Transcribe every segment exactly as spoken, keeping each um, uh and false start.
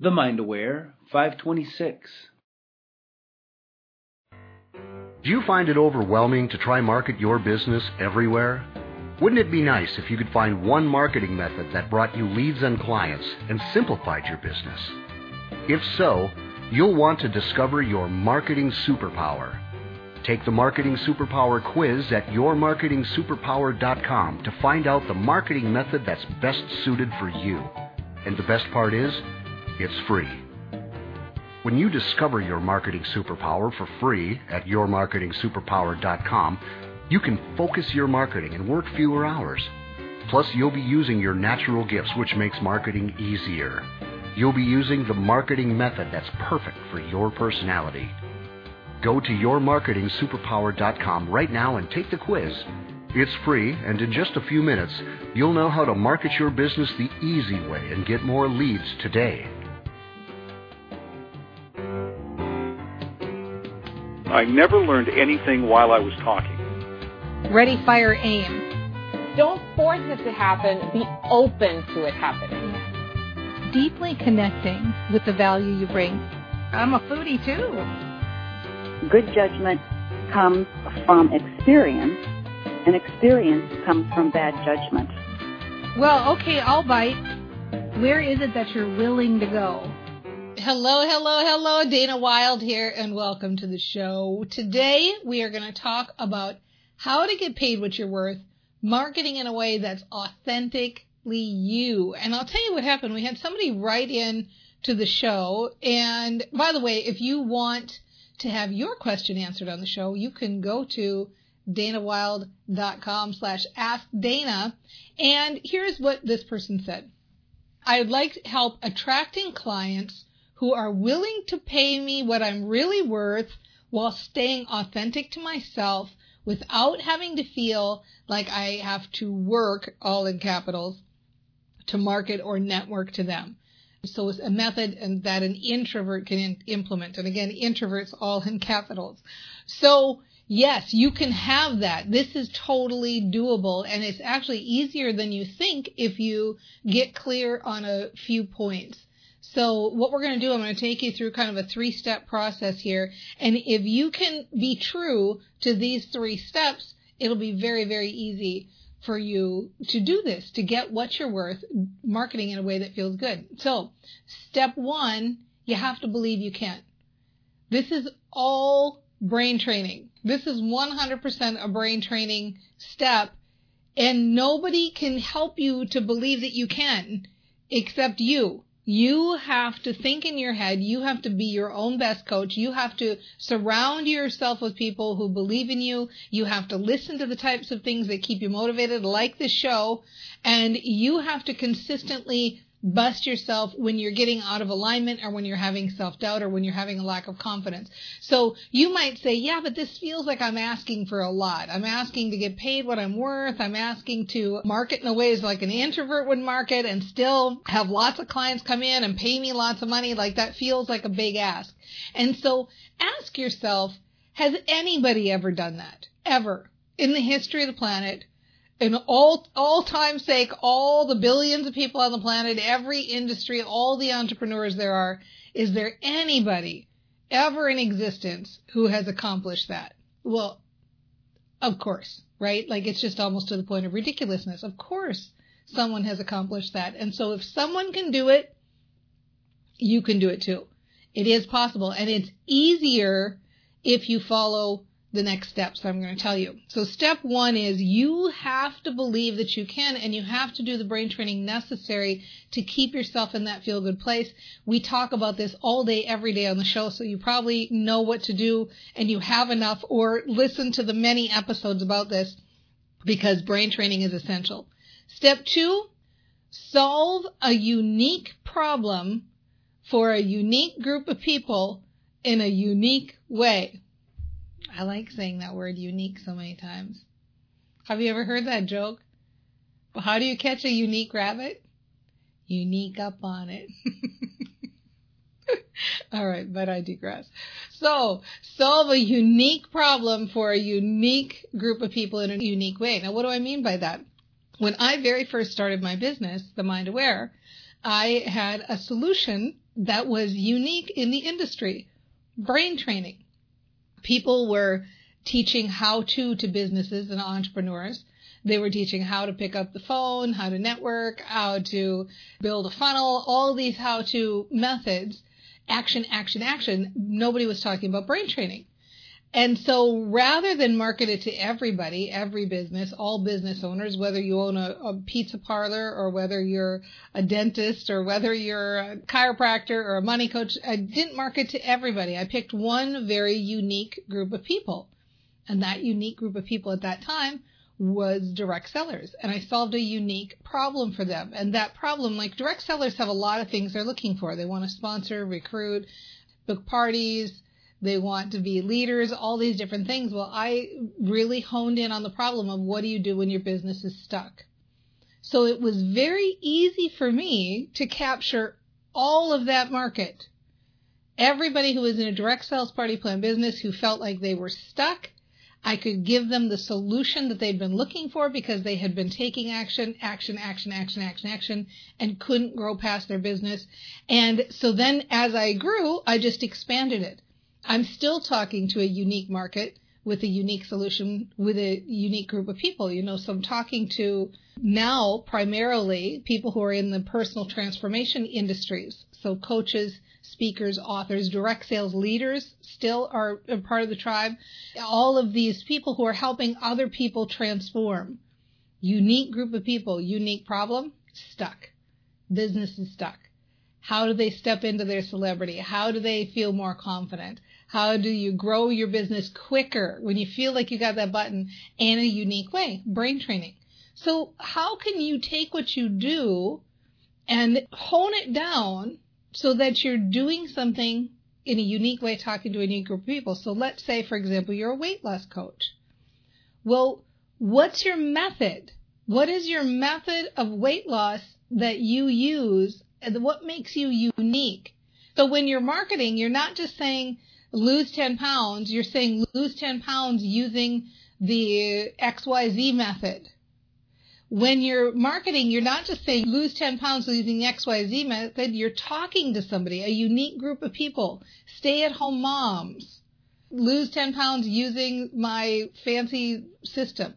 The Mind Aware, five twenty-six. Do you find it overwhelming to try market your business everywhere? Wouldn't it be nice if you could find one marketing method that brought you leads and clients and simplified your business? If so, you'll want to discover your marketing superpower. Take the Marketing Superpower quiz at your marketing superpower dot com to find out the marketing method that's best suited for you. And the best part is, it's free. When you discover your marketing superpower for free at your marketing superpower dot com, you can focus your marketing and work fewer hours. Plus, you'll be using your natural gifts, which makes marketing easier. You'll be using the marketing method that's perfect for your personality. Go to your marketing superpower dot com right now and take the quiz. It's free, and in just a few minutes, you'll know how to market your business the easy way and get more leads today. I never learned anything while I was talking. Ready, fire, aim. Don't force it to happen. Be open to it happening. Deeply connecting with the value you bring. I'm a foodie, too. Good judgment comes from experience, and experience comes from bad judgment. Well, okay, I'll bite. Where is it that you're willing to go? Hello, hello, hello. Dana Wild here, and welcome to the show. Today, we are going to talk about how to get paid what you're worth, marketing in a way that's authentically you. And I'll tell you what happened. We had somebody write in to the show. And by the way, if you want to have your question answered on the show, you can go to Dana Wild dot com slash ask Dana. And here's what this person said. I would like help attracting clients who are willing to pay me what I'm really worth while staying authentic to myself, without having to feel like I have to work, all in capitals, to market or network to them. So it's a method that an introvert can implement. And again, introverts, all in capitals. So yes, you can have that. This is totally doable. And it's actually easier than you think if you get clear on a few points. So what we're going to do, I'm going to take you through kind of a three-step process here. And if you can be true to these three steps, it'll be very, very easy for you to do this, to get what you're worth, marketing in a way that feels good. So step one, you have to believe you can. This is all brain training. This is one hundred percent a brain training step, and nobody can help you to believe that you can except you. You have to think in your head. You have to be your own best coach. You have to surround yourself with people who believe in you. You have to listen to the types of things that keep you motivated, like this show. And you have to consistently bust yourself when you're getting out of alignment, or when you're having self-doubt, or when you're having a lack of confidence. So you might say, yeah, but this feels like I'm asking for a lot. I'm asking to get paid what I'm worth. I'm asking to market in the ways like an introvert would market and still have lots of clients come in and pay me lots of money. Like, that feels like a big ask. And so ask yourself, has anybody ever done that? Ever in the history of the planet? In all, all time's sake, all the billions of people on the planet, every industry, all the entrepreneurs there are, is there anybody ever in existence who has accomplished that? Well, of course, right? Like, it's just almost to the point of ridiculousness. Of course, someone has accomplished that. And so if someone can do it, you can do it too. It is possible. And it's easier if you follow the next steps I'm going to tell you. So step one is you have to believe that you can, and you have to do the brain training necessary to keep yourself in that feel-good place. We talk about this all day, every day on the show, so you probably know what to do, and you have enough, or listen to the many episodes about this, because brain training is essential. Step two, solve a unique problem for a unique group of people in a unique way. I like saying that word unique so many times. Have you ever heard that joke? Well, how do you catch a unique rabbit? You sneak up on it. All right, but I digress. So, solve a unique problem for a unique group of people in a unique way. Now, what do I mean by that? When I very first started my business, The Mind Aware, I had a solution that was unique in the industry, brain training. People were teaching how to to businesses and entrepreneurs. They were teaching how to pick up the phone, how to network, how to build a funnel, all these how-to methods, action, action, action. Nobody was talking about brain training. And so rather than market it to everybody, every business, all business owners, whether you own a, a pizza parlor or whether you're a dentist or whether you're a chiropractor or a money coach, I didn't market to everybody. I picked one very unique group of people. And that unique group of people at that time was direct sellers. And I solved a unique problem for them. And that problem, like direct sellers have a lot of things they're looking for. They want to sponsor, recruit, book parties. They want to be leaders, all these different things. Well, I really honed in on the problem of what do you do when your business is stuck. So it was very easy for me to capture all of that market. Everybody who was in a direct sales party plan business who felt like they were stuck, I could give them the solution that they'd been looking for because they had been taking action, action, action, action, action, action, and couldn't grow past their business. And so then as I grew, I just expanded it. I'm still talking to a unique market with a unique solution with a unique group of people. You know, so I'm talking to now primarily people who are in the personal transformation industries. So coaches, speakers, authors, direct sales leaders still are a part of the tribe. All of these people who are helping other people transform. Unique group of people, unique problem, stuck. Business is stuck. How do they step into their celebrity? How do they feel more confident? How do you grow your business quicker when you feel like you got that button in a unique way? Brain training. So how can you take what you do and hone it down so that you're doing something in a unique way, talking to a unique group of people? So let's say, for example, you're a weight loss coach. Well, what's your method? What is your method of weight loss that you use and what makes you unique? So when you're marketing, you're not just saying lose ten pounds. You're saying lose ten pounds using the X Y Z method. When you're marketing, you're not just saying lose ten pounds using the X Y Z method. You're talking to somebody, a unique group of people, stay-at-home moms, lose ten pounds using my fancy system.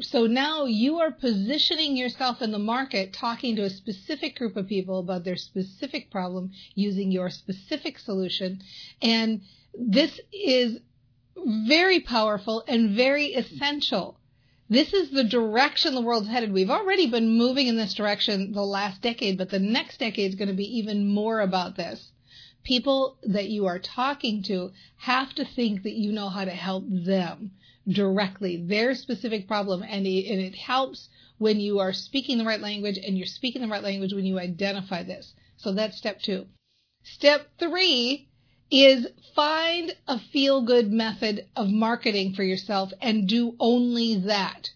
So now you are positioning yourself in the market, talking to a specific group of people about their specific problem, using your specific solution. And this is very powerful and very essential. This is the direction the world's headed. We've already been moving in this direction the last decade, but the next decade is going to be even more about this. People that you are talking to have to think that you know how to help them directly, their specific problem, and it, and it helps when you are speaking the right language, and you're speaking the right language when you identify this. So that's step two. Step three is find a feel-good method of marketing for yourself and do only that.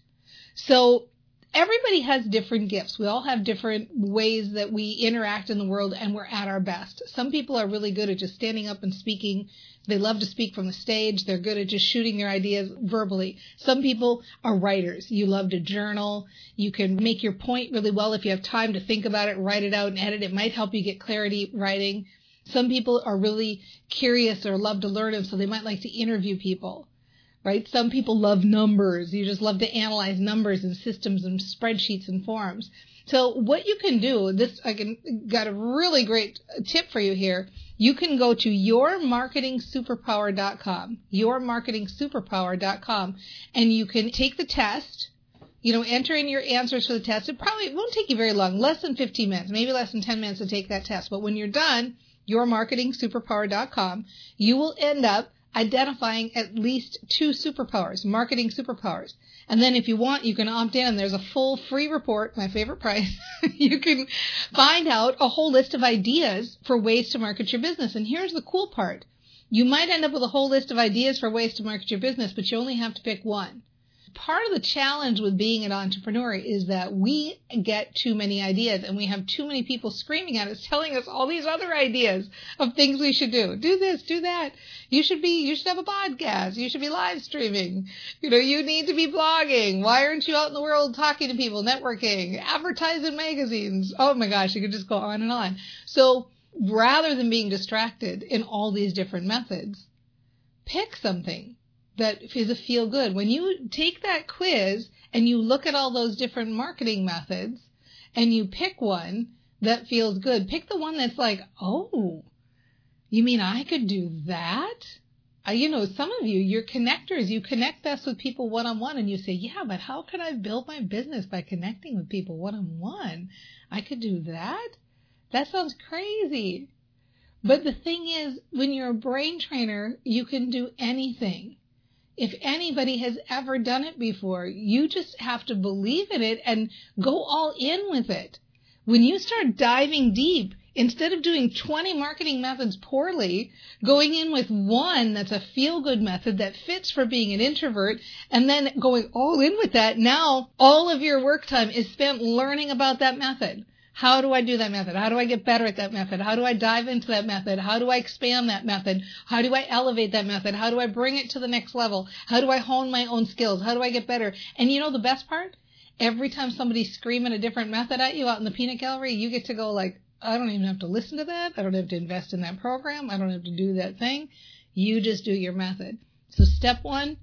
So everybody has different gifts. We all have different ways that we interact in the world and we're at our best. Some people are really good at just standing up and speaking. They love to speak from the stage. They're good at just shooting their ideas verbally. Some people are writers. You love to journal. You can make your point really well if you have time to think about it, write it out and edit. It might help you get clarity writing. Some people are really curious or love to learn, and so they might like to interview people. Right? Some people love numbers. You just love to analyze numbers and systems and spreadsheets and forms. So what you can do, this I can got a really great tip for you here. You can go to your marketing superpower dot com, your marketing superpower dot com, and you can take the test. You know, enter in your answers for the test. It probably it won't take you very long, less than fifteen minutes, maybe less than ten minutes to take that test. But when you're done, your marketing superpower dot com, you will end up identifying at least two superpowers, marketing superpowers. And then if you want, you can opt in, and there's a full free report, my favorite price. You can find out a whole list of ideas for ways to market your business. And here's the cool part. You might end up with a whole list of ideas for ways to market your business, but you only have to pick one. Part of the challenge with being an entrepreneur is that we get too many ideas, and we have too many people screaming at us, telling us all these other ideas of things we should do. Do this, do that. You should be, you should have a podcast. You should be live streaming. You know, you need to be blogging. Why aren't you out in the world talking to people, networking, advertising magazines? Oh my gosh, you could just go on and on. So rather than being distracted in all these different methods, pick something that is a feel good. When you take that quiz and you look at all those different marketing methods and you pick one that feels good, pick the one that's like, oh, you mean I could do that? You know, some of you, you're connectors. You connect best with people one-on-one, and you say, yeah, but how can I build my business by connecting with people one-on-one? I could do that? That sounds crazy. But the thing is, when you're a brain trainer, you can do anything. If anybody has ever done it before, you just have to believe in it and go all in with it. When you start diving deep, instead of doing twenty marketing methods poorly, going in with one that's a feel-good method that fits for being an introvert, and then going all in with that, now all of your work time is spent learning about that method. How do I do that method? How do I get better at that method? How do I dive into that method? How do I expand that method? How do I elevate that method? How do I bring it to the next level? How do I hone my own skills? How do I get better? And you know the best part? Every time somebody's screaming a different method at you out in the peanut gallery, you get to go like, I don't even have to listen to that. I don't have to invest in that program. I don't have to do that thing. You just do your method. So step one,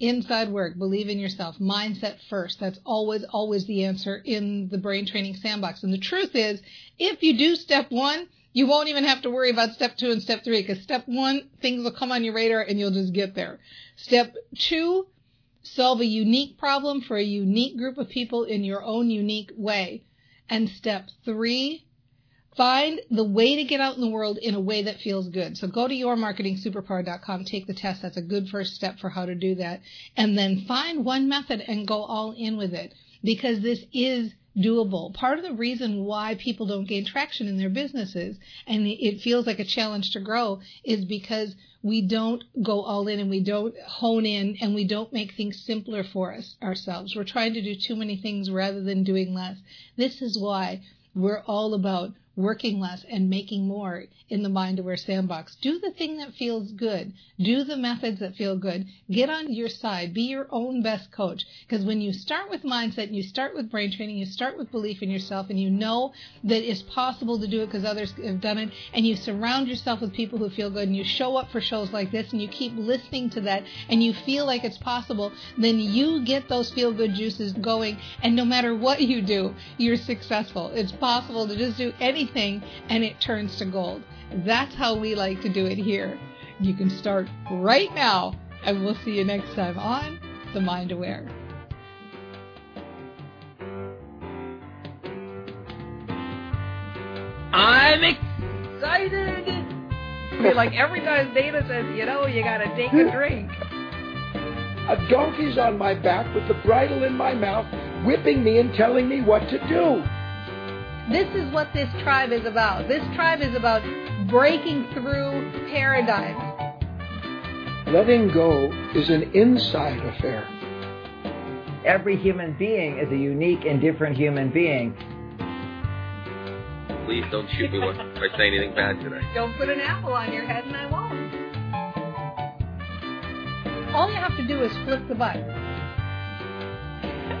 inside work. Believe in yourself. Mindset first. That's always, always the answer in the brain training sandbox. And the truth is, if you do step one, you won't even have to worry about step two and step three, because step one, things will come on your radar and you'll just get there. Step two, solve a unique problem for a unique group of people in your own unique way. And step three, find the way to get out in the world in a way that feels good. So go to your marketing superpower dot com, take the test. That's a good first step for how to do that. And then find one method and go all in with it, because this is doable. Part of the reason why people don't gain traction in their businesses and it feels like a challenge to grow is because we don't go all in and we don't hone in and we don't make things simpler for us ourselves. We're trying to do too many things rather than doing less. This is why we're all about working less and making more in the Mind Aware Sandbox. Do the thing that feels good. Do the methods that feel good. Get on your side. Be your own best coach. Because when you start with mindset, you start with brain training, you start with belief in yourself, and you know that it's possible to do it because others have done it, and you surround yourself with people who feel good, and you show up for shows like this, and you keep listening to that, and you feel like it's possible, then you get those feel-good juices going, and no matter what you do, you're successful. It's possible to just do anything Thing, and it turns to gold. That's how we like to do it here. You can start right now, and we'll see you next time on The Mind Aware. I'm excited! I mean, like every time Dana says, you know, you gotta take a drink. A donkey's on my back with the bridle in my mouth, whipping me and telling me what to do. This is what this tribe is about. This tribe is about breaking through paradigms. Letting go is an inside affair. Every human being is a unique and different human being. Please don't shoot me if I say anything bad today. Don't put an apple on your head and I won't. All you have to do is flip the button.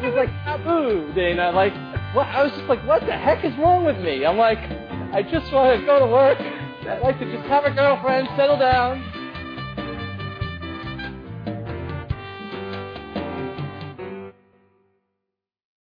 It's like, taboo, Dana, like... Well, I was just like, what the heck is wrong with me? I'm like, I just want to go to work. I'd like to just have a girlfriend, settle down.